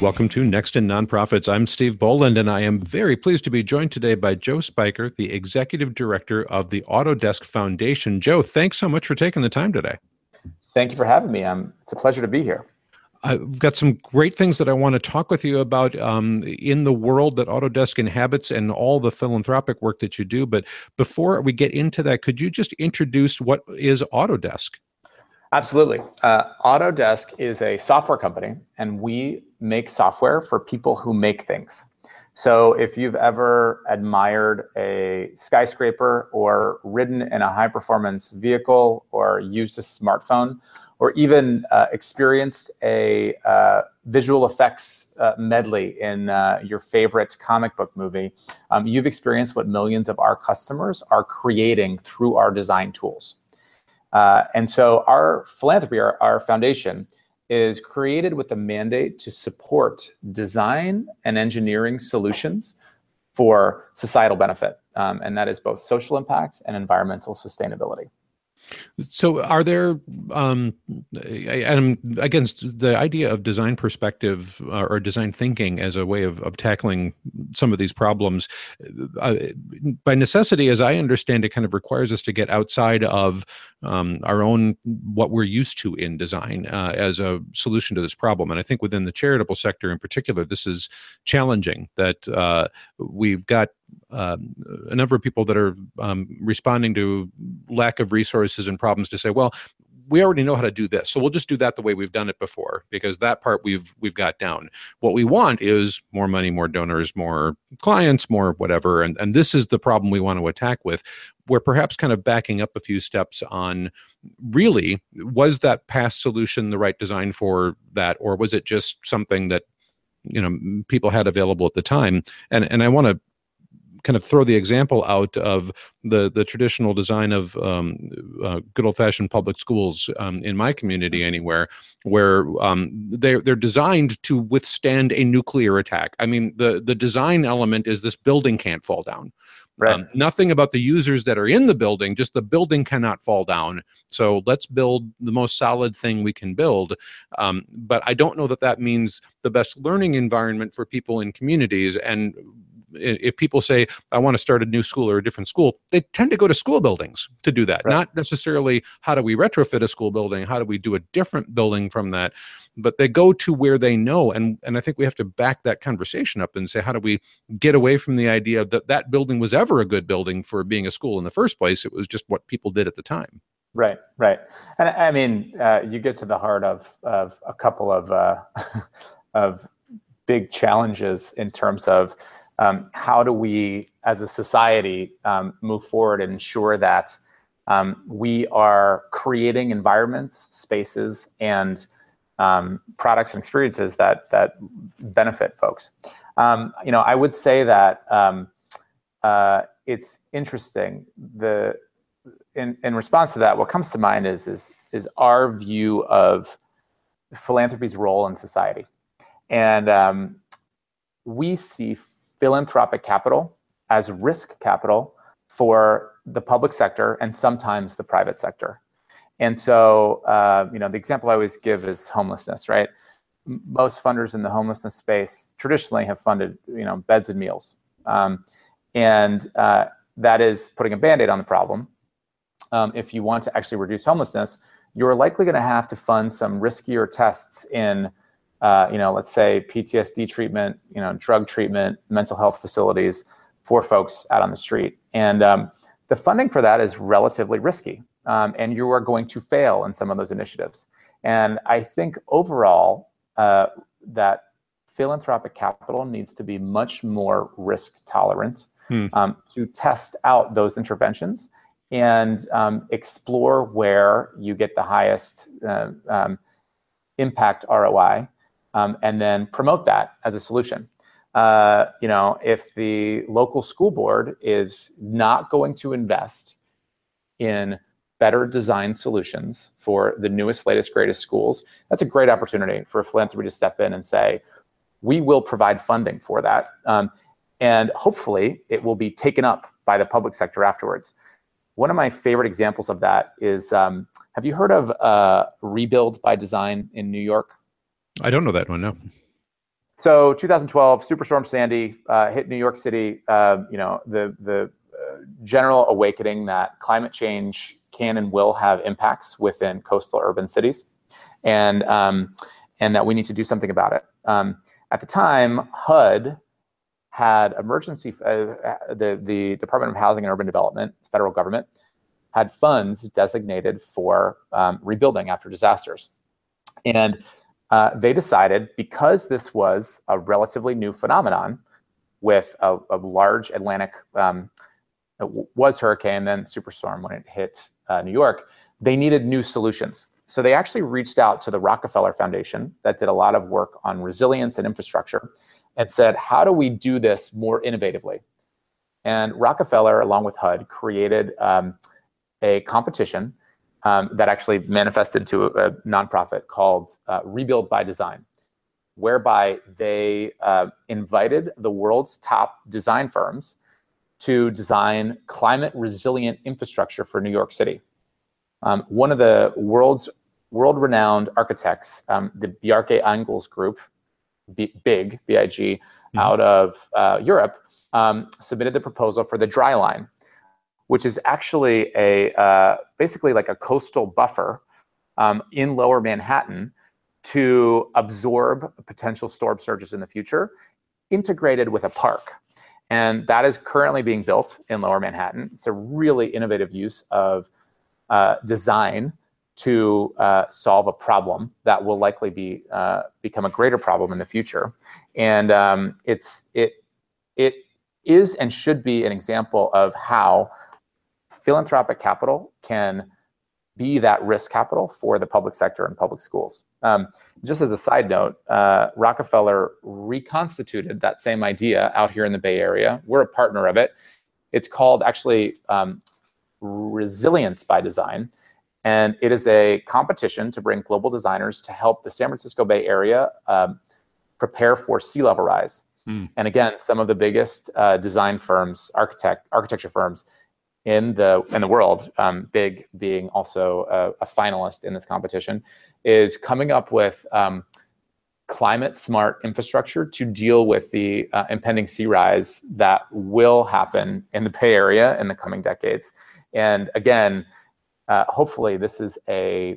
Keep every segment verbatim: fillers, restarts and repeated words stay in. Welcome to Next in Nonprofits. I'm Steve Boland, and I am very pleased to be joined today by Joe Spiker, the Executive Director of the Autodesk Foundation. Joe, thanks so much for taking the time today. Thank you for having me. Um, it's a pleasure to be here. I've got some great things that I want to talk with you about um, in the world that Autodesk inhabits and all the philanthropic work that you do. But before we get into that, could you just introduce what is Autodesk? Absolutely. Uh, Autodesk is a software company, and we make software for people who make things. So if you've ever admired a skyscraper or ridden in a high-performance vehicle or used a smartphone or even uh, experienced a uh, visual effects uh, medley in uh, your favorite comic book movie, um, you've experienced what millions of our customers are creating through our design tools. Uh, and so our philanthropy, our, our foundation, is created with the mandate to support design and engineering solutions for societal benefit. Um, and that is both social impact and environmental sustainability. So are there, um, and against the idea of design perspective or design thinking as a way of, of tackling some of these problems, uh, by necessity, as I understand it, kind of requires us to get outside of um, our own, what we're used to in design uh, as a solution to this problem. And I think within the charitable sector in particular, this is challenging, that uh, we've got Um, a number of people that are um, responding to lack of resources and problems to say, well, we already know how to do this, so we'll just do that the way we've done it before, because that part we've we've got down. What we want is more money, more donors, more clients, more whatever, and, and this is the problem we want to attack with. We're perhaps kind of backing up a few steps on, really, was that past solution the right design for that, or was it just something that, you know, people had available at the time? And and I want to kind of throw the example out of the the traditional design of um, uh, good old-fashioned public schools um, in my community anywhere, where um, they're, they're designed to withstand a nuclear attack. I mean, the, the design element is this building can't fall down. Right. Um, nothing about the users that are in the building, just the building cannot fall down. So let's build the most solid thing we can build. Um, but I don't know that that means the best learning environment for people in communities. And if people say, I want to start a new school or a different school, they tend to go to school buildings to do that. Right. Not necessarily how do we retrofit a school building, how do we do a different building from that, but they go to where they know. And, and I think we have to back that conversation up and say, how do we get away from the idea that that building was ever a good building for being a school in the first place? It was just what people did at the time. Right, right. And I mean, uh, you get to the heart of of a couple of uh, of big challenges in terms of Um, how do we, as a society, um, move forward and ensure that um, we are creating environments, spaces, and um, products and experiences that that benefit folks? Um, you know, I would say that um, uh, it's interesting. The in in response to that, what comes to mind is is is our view of philanthropy's role in society, and um, we see philanthropic capital as risk capital for the public sector and sometimes the private sector. And so, uh, you know, the example I always give is homelessness, right? Most funders in the homelessness space traditionally have funded, you know, beds and meals. Um, and uh, that is putting a Band-Aid on the problem. Um, if you want to actually reduce homelessness, you're likely gonna have to fund some riskier tests in Uh, you know, let's say P T S D treatment, you know, drug treatment, mental health facilities for folks out on the street. And um, the funding for that is relatively risky. Um, and you are going to fail in some of those initiatives. And I think overall uh, that philanthropic capital needs to be much more risk tolerant hmm. um, to test out those interventions and um, explore where you get the highest uh, um, impact R O I. Um, and then promote that as a solution. Uh, you know, if the local school board is not going to invest in better design solutions for the newest, latest, greatest schools, that's a great opportunity for a philanthropy to step in and say, we will provide funding for that. Um, and hopefully it will be taken up by the public sector afterwards. One of my favorite examples of that is, um, have you heard of uh, Rebuild by Design in New York? I don't know that one, no. So two thousand twelve, Superstorm Sandy uh, hit New York City. Uh, you know, the the uh, general awakening that climate change can and will have impacts within coastal urban cities, and um, and that we need to do something about it. Um, at the time, H U D had emergency uh, the the Department of Housing and Urban Development, federal government, had funds designated for um, rebuilding after disasters, and Uh, they decided, because this was a relatively new phenomenon with a, a large Atlantic, um, it w- was hurricane, then superstorm when it hit uh, New York, they needed new solutions. So they actually reached out to the Rockefeller Foundation that did a lot of work on resilience and infrastructure and said, how do we do this more innovatively? And Rockefeller, along with H U D, created um, a competition Um, that actually manifested to a, a nonprofit called uh, Rebuild by Design, whereby they uh, invited the world's top design firms to design climate resilient infrastructure for New York City. Um, one of the world's world-renowned architects, um, the Bjarke Ingels Group, B- BIG, B I G, mm-hmm. out of uh, Europe, um, submitted the proposal for the dry line, which is actually a uh, basically like a coastal buffer um, in lower Manhattan to absorb potential storm surges in the future, integrated with a park. And that is currently being built in lower Manhattan. It's a really innovative use of uh, design to uh, solve a problem that will likely be uh, become a greater problem in the future. And um, it's it it is and should be an example of how philanthropic capital can be that risk capital for the public sector and public schools. Um, just as a side note, uh, Rockefeller reconstituted that same idea out here in the Bay Area. We're a partner of it. It's called actually um, Resilient by Design, and it is a competition to bring global designers to help the San Francisco Bay Area um, prepare for sea level rise. Mm. And again, some of the biggest uh, design firms, architect, architecture firms, in the in the world, um, BIG being also a, a finalist in this competition, is coming up with um, climate smart infrastructure to deal with the uh, impending sea rise that will happen in the Bay Area in the coming decades. And again, uh, hopefully this is a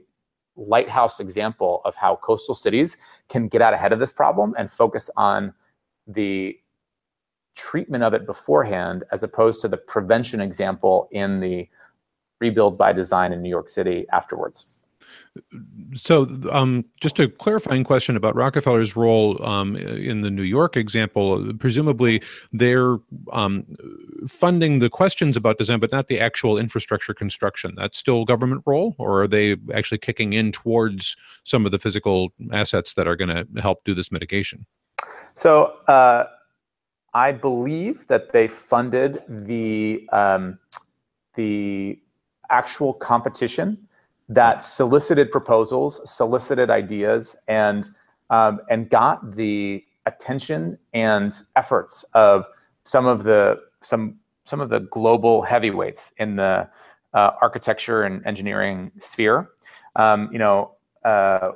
lighthouse example of how coastal cities can get out ahead of this problem and focus on the treatment of it beforehand, as opposed to the prevention example in the Rebuild by Design in New York City afterwards. So um, just a clarifying question about Rockefeller's role um, in the New York example. Presumably they're um, funding the questions about design, but not the actual infrastructure construction. That's still government role, or are they actually kicking in towards some of the physical assets that are going to help do this mitigation? So, uh, I believe that they funded the um, the actual competition that solicited proposals, solicited ideas, and um, and got the attention and efforts of some of the some some of the global heavyweights in the uh, architecture and engineering sphere. Um, you know, uh,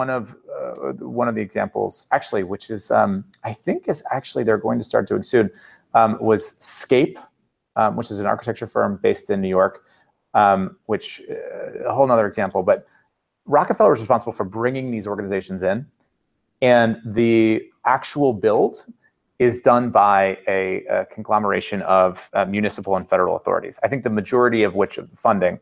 one of Uh, one of the examples, actually, which is um, I think is actually they're going to start doing soon, um, was Scape, um, which is an architecture firm based in New York, um, which uh, a whole nother example. But Rockefeller was responsible for bringing these organizations in, and the actual build is done by a, a conglomeration of uh, municipal and federal authorities. I think the majority of which of the funding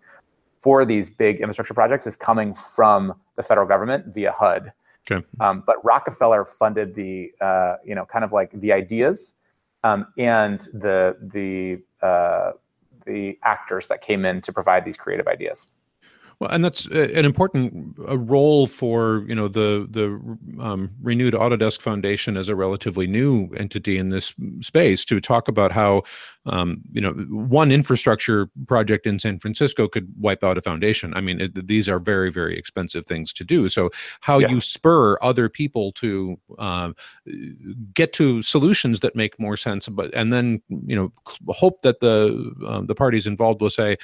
for these big infrastructure projects is coming from the federal government via H U D. Okay. Um, but Rockefeller funded the, uh, you know, kind of like the ideas um, and the the uh, the actors that came in to provide these creative ideas. Well, and that's an important role for, you know, the the um, renewed Autodesk Foundation as a relatively new entity in this space to talk about how, um, you know, one infrastructure project in San Francisco could wipe out a foundation. I mean, it, these are very, very expensive things to do. So how yes. you spur other people to uh, get to solutions that make more sense, but and then, you know, hope that the, uh, the parties involved will say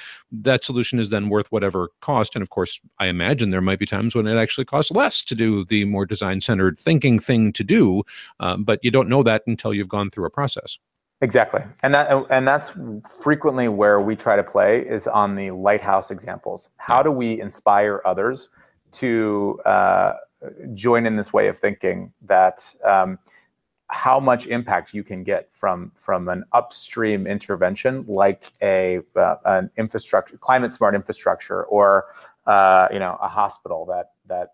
that solution is then worth whatever cost cost. And of course, I imagine there might be times when it actually costs less to do the more design-centered thinking thing to do, um, but you don't know that until you've gone through a process. Exactly. And that and that's frequently where we try to play is on the lighthouse examples. How do we inspire others to uh, join in this way of thinking that um, how much impact you can get from from an upstream intervention like a uh, an infrastructure, climate smart infrastructure, or uh, you know, a hospital that that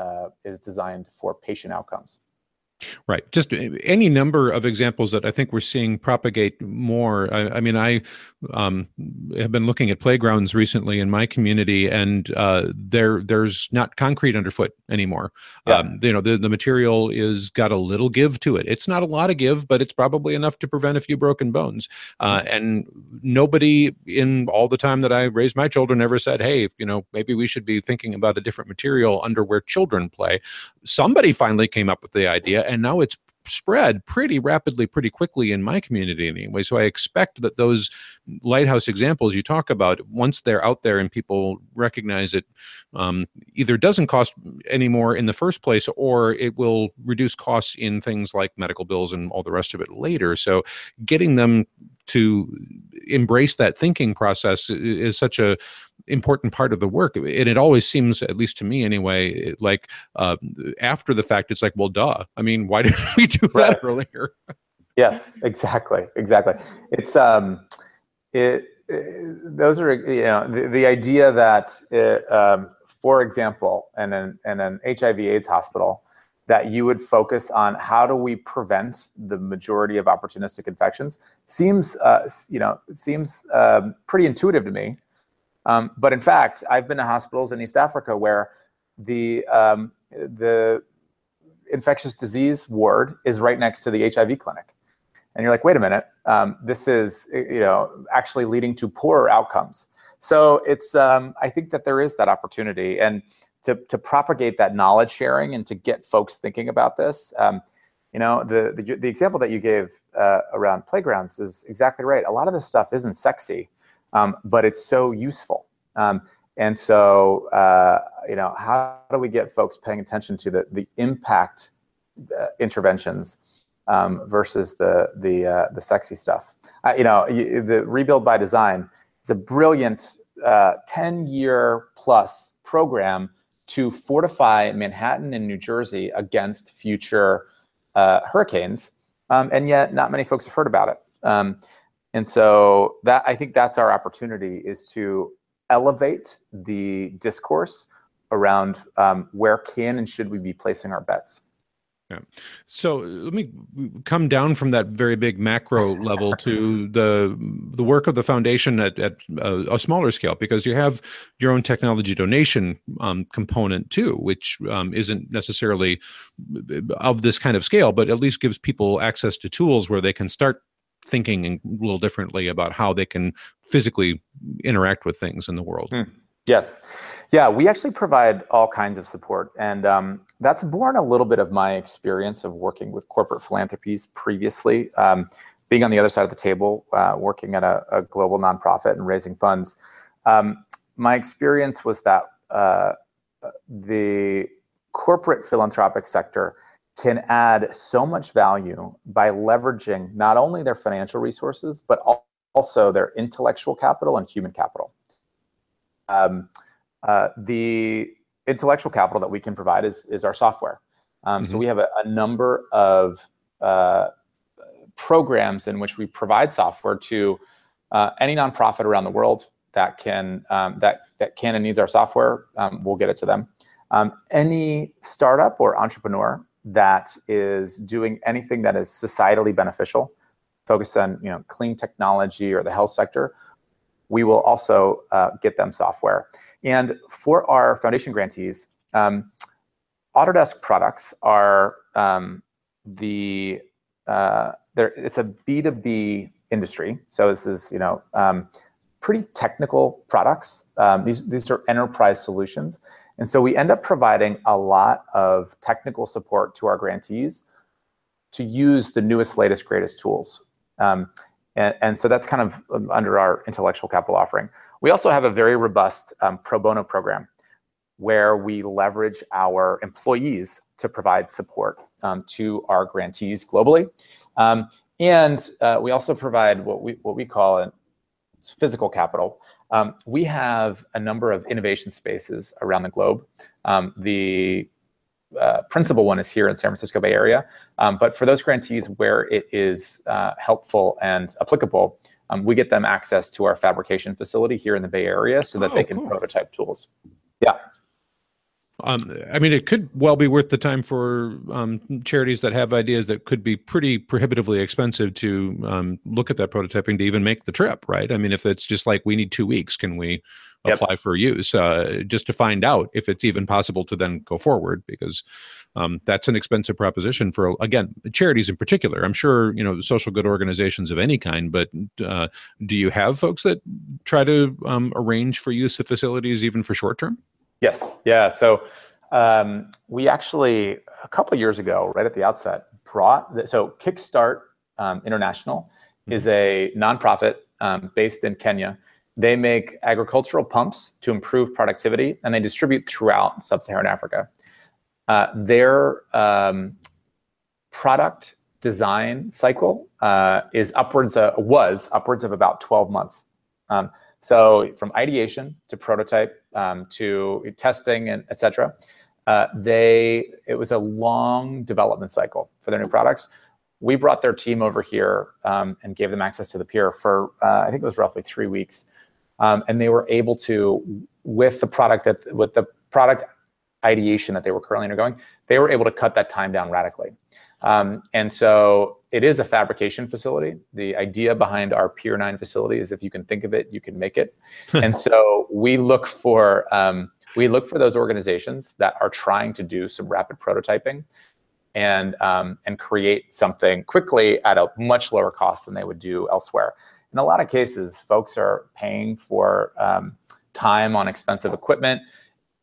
uh, is designed for patient outcomes. Right. Just any number of examples that I think we're seeing propagate more. I, I mean, I um, have been looking at playgrounds recently in my community, and uh, there there's not concrete underfoot anymore. Yeah. Um, you know, the, the material is got a little give to it. It's not a lot of give, but it's probably enough to prevent a few broken bones. Uh, and nobody in all the time that I raised my children ever said, hey, you know, maybe we should be thinking about a different material under where children play. Somebody finally came up with the idea. And now it's spread pretty rapidly, pretty quickly in my community anyway. So I expect that those lighthouse examples you talk about, once they're out there and people recognize it, um, either doesn't cost any more in the first place, or it will reduce costs in things like medical bills and all the rest of it later. So getting them to embrace that thinking process is such a important part of the work. And it always seems, at least to me anyway, like uh, after the fact, it's like, well, duh. I mean, why didn't we do that right. earlier? Yes, exactly. Exactly. It's, um, it, it, those are, you know, the, the idea that, it, um, for example, in an, in an H I V AIDS hospital, that you would focus on how do we prevent the majority of opportunistic infections seems, uh, you know, seems uh, pretty intuitive to me. Um, but in fact, I've been to hospitals in East Africa where the um, the infectious disease ward is right next to the H I V clinic, and you're like, wait a minute, um, this is, you know, actually leading to poorer outcomes. So it's, um, I think that there is that opportunity, and to to propagate that knowledge sharing and to get folks thinking about this. Um, you know, the, the the example that you gave uh, around playgrounds is exactly right. A lot of this stuff isn't sexy. Um, but it's so useful. Um, and so, uh, you know, how do we get folks paying attention to the, the impact uh, interventions um, versus the the uh, the sexy stuff? I, you know, you, the Rebuild by Design is a brilliant uh, ten-year plus program to fortify Manhattan and New Jersey against future uh, hurricanes. Um, and yet not many folks have heard about it. Um, And so that I think that's our opportunity, is to elevate the discourse around um, where can and should we be placing our bets. Yeah. So let me come down from that very big macro level to the the work of the foundation at, at a, a smaller scale, because you have your own technology donation um, component too, which um, isn't necessarily of this kind of scale, but at least gives people access to tools where they can start thinking a little differently about how they can physically interact with things in the world. Mm. Yes. Yeah, we actually provide all kinds of support. And um, that's born a little bit of my experience of working with corporate philanthropies previously, um, being on the other side of the table, uh, working at a, a global nonprofit and raising funds. Um, my experience was that uh, the corporate philanthropic sector can add so much value by leveraging not only their financial resources, but also their intellectual capital and human capital. Um, uh, the intellectual capital that we can provide is, is our software. Um, mm-hmm. So we have a, a number of uh, programs in which we provide software to uh, any nonprofit around the world that can um, that that can and needs our software. Um, we'll get it to them. Um, any startup or entrepreneur that is doing anything that is societally beneficial, focused on, you know, clean technology or the health sector, we will also uh, get them software. And for our foundation grantees, um, Autodesk products are um, the uh, there. It's a B two B industry, so this is, you know, um, pretty technical products. Um, these these are enterprise solutions. And so we end up providing a lot of technical support to our grantees to use the newest, latest, greatest tools. Um, And, and so that's kind of under our intellectual capital offering. We also have a very robust um, pro bono program where we leverage our employees to provide support um, to our grantees globally. Um, and uh, we also provide what we, what we call a physical capital. Um, we have a number of innovation spaces around the globe. Um, the Uh, principal one is here in San Francisco Bay Area, um, but for those grantees where it is uh, helpful and applicable, um, we get them access to our fabrication facility here in the Bay Area so that oh, they can cool. prototype tools. Yeah. Um, I mean, it could well be worth the time for um, charities that have ideas that could be pretty prohibitively expensive to um, look at that prototyping to even make the trip, right? I mean, if it's just like, we need two weeks, can we apply yep. for use uh, just to find out if it's even possible to then go forward? Because um, that's an expensive proposition for, again, charities in particular. I'm sure, you know, social good organizations of any kind, but uh, do you have folks that try to um, arrange for use of facilities even for short term? Yes. Yeah. So um, we actually, a couple of years ago, right at the outset, brought the, so Kickstart um, International mm-hmm. is a nonprofit um, based in Kenya. They make agricultural pumps to improve productivity, and they distribute throughout sub-Saharan Africa. Uh, their um, product design cycle uh, is upwards of, was upwards of about twelve months. Um, So from ideation to prototype um, to testing and et cetera, uh, they, it was a long development cycle for their new products. We brought their team over here um, and gave them access to the pier for, uh, I think it was roughly three weeks. Um, and they were able to, with the product that, with the product ideation that they were currently undergoing, they were able to cut that time down radically. Um, and so it is a fabrication facility. The idea behind our Pier nine facility is if you can think of it, you can make it. And so we look for um, we look for those organizations that are trying to do some rapid prototyping and um, and create something quickly at a much lower cost than they would do elsewhere. In a lot of cases, folks are paying for um, time on expensive equipment.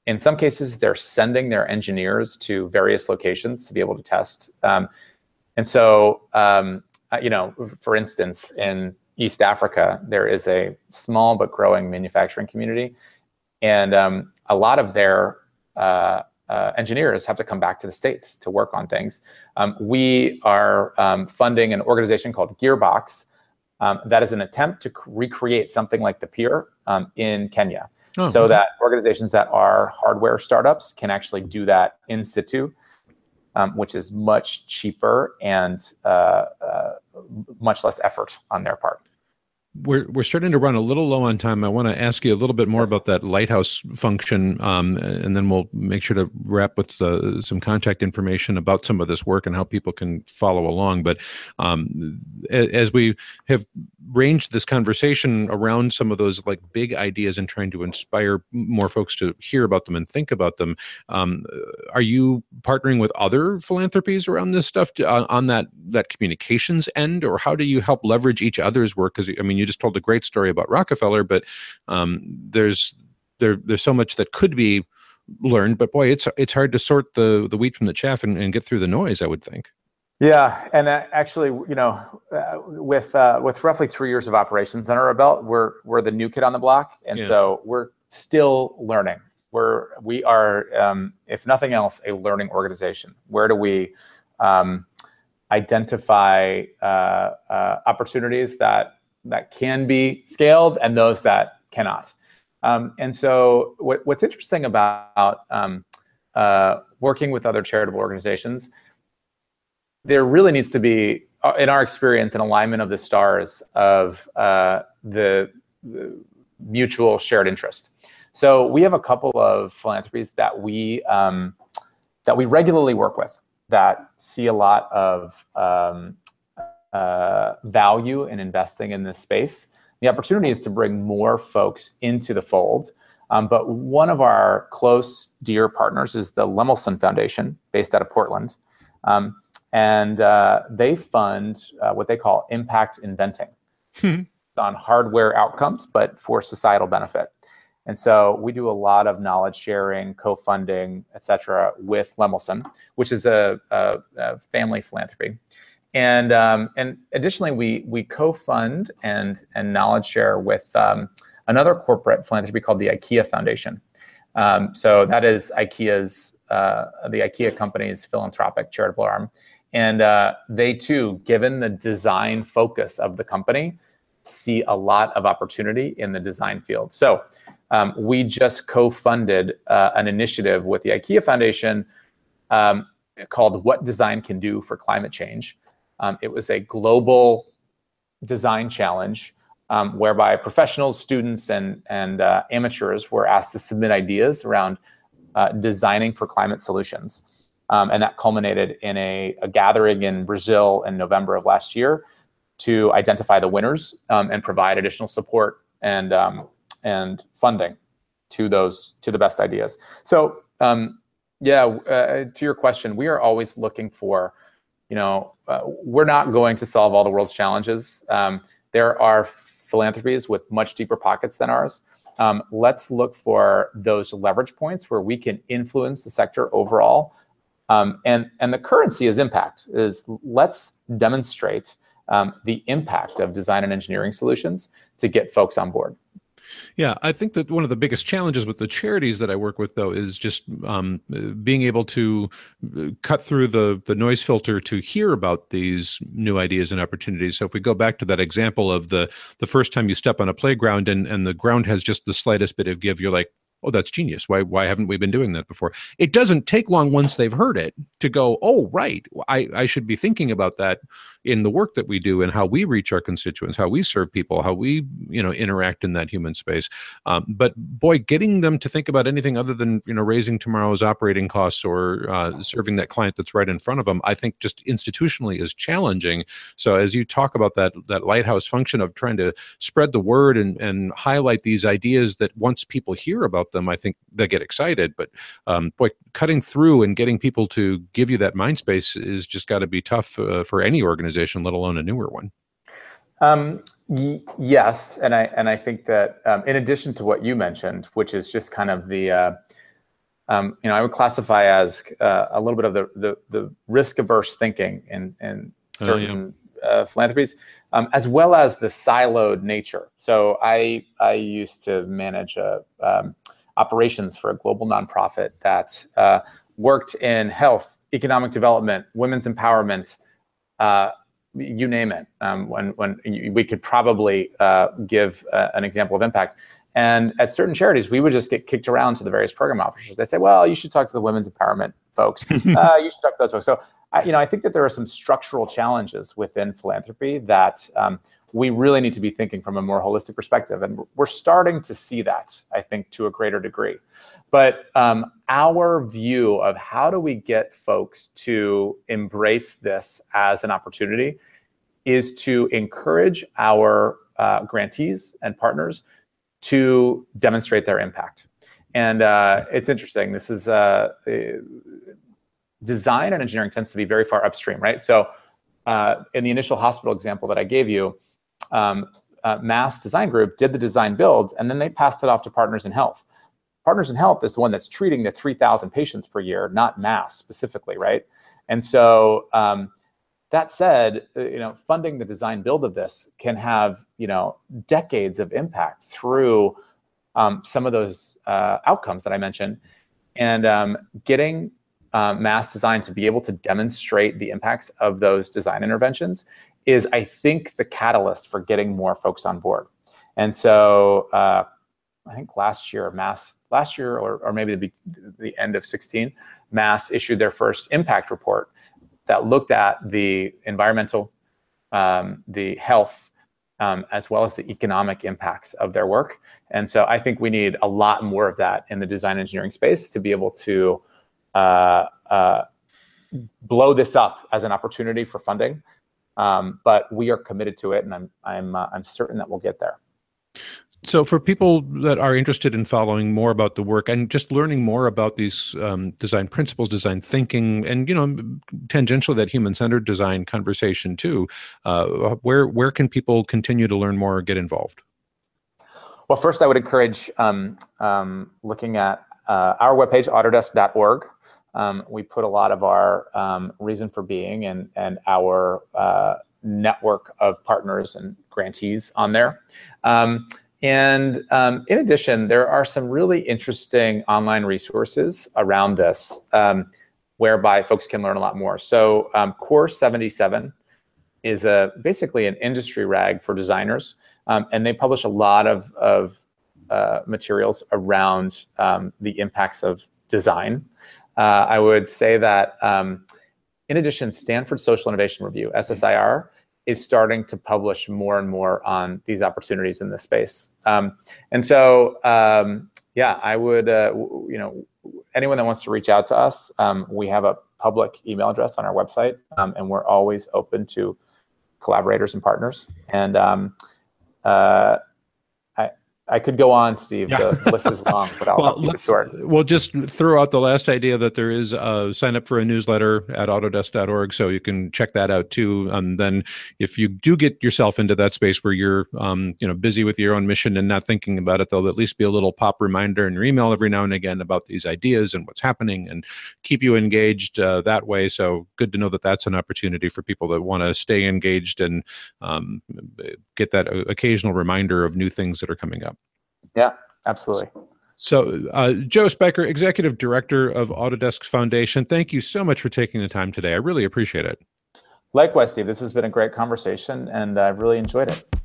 In some cases, they're sending their engineers to various locations to be able to test. Um, and so, um, you know, for instance, in East Africa, there is a small but growing manufacturing community. And um, a lot of their uh, uh, engineers have to come back to the States to work on things. Um, we are um, funding an organization called Gearbox um, that is an attempt to recreate something like the pier um, in Kenya. Oh, so that organizations that are hardware startups can actually do that in situ, um, which is much cheaper and uh, uh, much less effort on their part. We're we're starting to run a little low on time. I want to ask you a little bit more about that lighthouse function, um, and then we'll make sure to wrap with uh, some contact information about some of this work and how people can follow along. But um, as we have ranged this conversation around some of those like big ideas and trying to inspire more folks to hear about them and think about them, um, are you partnering with other philanthropies around this stuff to, uh, on that that communications end, or how do you help leverage each other's work? Because I mean, you just told a great story about Rockefeller, but um, there's there there's so much that could be learned. But boy, it's it's hard to sort the the wheat from the chaff and, and get through the noise, I would think. Yeah, and uh, actually, you know, uh, with uh, with roughly three years of operations under our belt, we're we're the new kid on the block, and yeah. so we're still learning. We're we are, um, if nothing else, a learning organization. Where do we um, identify uh, uh, opportunities that that can be scaled and those that cannot. Um, and so what, what's interesting about um, uh, working with other charitable organizations, there really needs to be, in our experience, an alignment of the stars of uh, the, the mutual shared interest. So we have a couple of philanthropies that we, um, that we regularly work with that see a lot of um, Uh, value in investing in this space. The opportunity is to bring more folks into the fold. Um, but one of our close, dear partners is the Lemelson Foundation, based out of Portland. Um, and uh, they fund uh, what they call impact inventing hmm. on hardware outcomes, but for societal benefit. And so we do a lot of knowledge sharing, co-funding, et cetera, with Lemelson, which is a, a, a family philanthropy. And um, and additionally, we we co-fund and and knowledge share with um, another corporate philanthropy called the IKEA Foundation. Um, so that is IKEA's uh, the IKEA company's philanthropic charitable arm, and uh, they too, given the design focus of the company, see a lot of opportunity in the design field. So um, we just co-funded uh, an initiative with the IKEA Foundation um, called What Design Can Do for Climate Change. Um, it was a global design challenge um, whereby professionals, students, and, and uh, amateurs were asked to submit ideas around uh, designing for climate solutions. Um, and that culminated in a, a gathering in Brazil in November of last year to identify the winners um, and provide additional support and um, and funding to those to the best ideas. So um, yeah, uh, to your question, we are always looking for, you know, uh, we're not going to solve all the world's challenges. Um, there are philanthropies with much deeper pockets than ours. Um, let's look for those leverage points where we can influence the sector overall. Um, and and the currency is impact. Is let's demonstrate Um, the impact of design and engineering solutions to get folks on board. Yeah, I think that one of the biggest challenges with the charities that I work with, though, is just um, being able to cut through the, the noise filter to hear about these new ideas and opportunities. So if we go back to that example of the, the first time you step on a playground and, and the ground has just the slightest bit of give, you're like, oh, that's genius. Why why haven't we been doing that before? It doesn't take long once they've heard it to go, oh, right, I, I should be thinking about that in the work that we do and how we reach our constituents, how we serve people, how we, you know, interact in that human space. Um, but boy, getting them to think about anything other than, you know, raising tomorrow's operating costs or uh, serving that client that's right in front of them, I think just institutionally is challenging. So as you talk about that that lighthouse function of trying to spread the word and, and highlight these ideas that once people hear about them, I think they get excited, but um, boy, cutting through and getting people to give you that mind space is just got to be tough uh, for any organization, let alone a newer one. Um, y- yes, and I and I think that um, in addition to what you mentioned, which is just kind of the uh, um, you know, I would classify as uh, a little bit of the the, the risk averse thinking in in certain uh, yeah. uh, philanthropies, um, as well as the siloed nature. So I I used to manage a um, operations for a global nonprofit that uh, worked in health, economic development, women's empowerment, uh, you name it. Um, when when you, we could probably uh, give uh, an example of impact. And at certain charities, we would just get kicked around to the various program officers. They say, well, you should talk to the women's empowerment folks. uh, you should talk to those folks. So, I, you know, I think that there are some structural challenges within philanthropy that um, we really need to be thinking from a more holistic perspective. And we're starting to see that, I think, to a greater degree. But um, our view of how do we get folks to embrace this as an opportunity is to encourage our uh, grantees and partners to demonstrate their impact. And uh, it's interesting, this is, uh, design and engineering tends to be very far upstream, right? So uh, in the initial hospital example that I gave you, Um, uh, Mass Design Group did the design build, and then they passed it off to Partners in Health. Partners in Health is the one that's treating the three thousand patients per year, not Mass specifically, right? And so um, that said, you know, funding the design build of this can have, you know, decades of impact through um, some of those uh, outcomes that I mentioned, and um, getting uh, Mass Design to be able to demonstrate the impacts of those design interventions is, I think, the catalyst for getting more folks on board. And so uh, I think last year, Mass, last year or, or maybe the, the end of sixteen, Mass issued their first impact report that looked at the environmental, um, the health, um, as well as the economic impacts of their work. And so I think we need a lot more of that in the design engineering space to be able to uh, uh, blow this up as an opportunity for funding. Um, but we are committed to it, and I'm I'm uh, I'm certain that we'll get there. So for people that are interested in following more about the work and just learning more about these um, design principles, design thinking, and, you know, tangential that human-centered design conversation too, uh, where where can people continue to learn more or get involved? Well, first I would encourage um, um, looking at uh, our webpage, autodesk dot org. um, we put a lot of our um, reason for being and, and our uh, network of partners and grantees on there. Um, and um, in addition, there are some really interesting online resources around this, um, whereby folks can learn a lot more. So um, Core seventy-seven is a, basically an industry rag for designers, um, and they publish a lot of, of uh, materials around um, the impacts of design. Uh, I would say that um, in addition, Stanford Social Innovation Review, S S I R, is starting to publish more and more on these opportunities in this space. Um, and so, um, yeah, I would, uh, w- you know, anyone that wants to reach out to us, um, we have a public email address on our website, um, and we're always open to collaborators and partners. And um, uh, I I could go on, Steve. Yeah. The list is long, but I'll well, keep it short. We'll just throw out the last idea that there is uh, sign up for a newsletter at autodesk dot org, so you can check that out too. And then, if you do get yourself into that space where you're um, you know busy with your own mission and not thinking about it, there'll at least be a little pop reminder in your email every now and again about these ideas and what's happening, and keep you engaged uh, that way. So good to know that that's an opportunity for people that want to stay engaged and um, get that occasional reminder of new things that are coming up. Yeah, absolutely. So, uh, Joe Spiker, Executive Director of Autodesk Foundation, thank you so much for taking the time today. I really appreciate it. Likewise, Steve. This has been a great conversation, and I've really enjoyed it.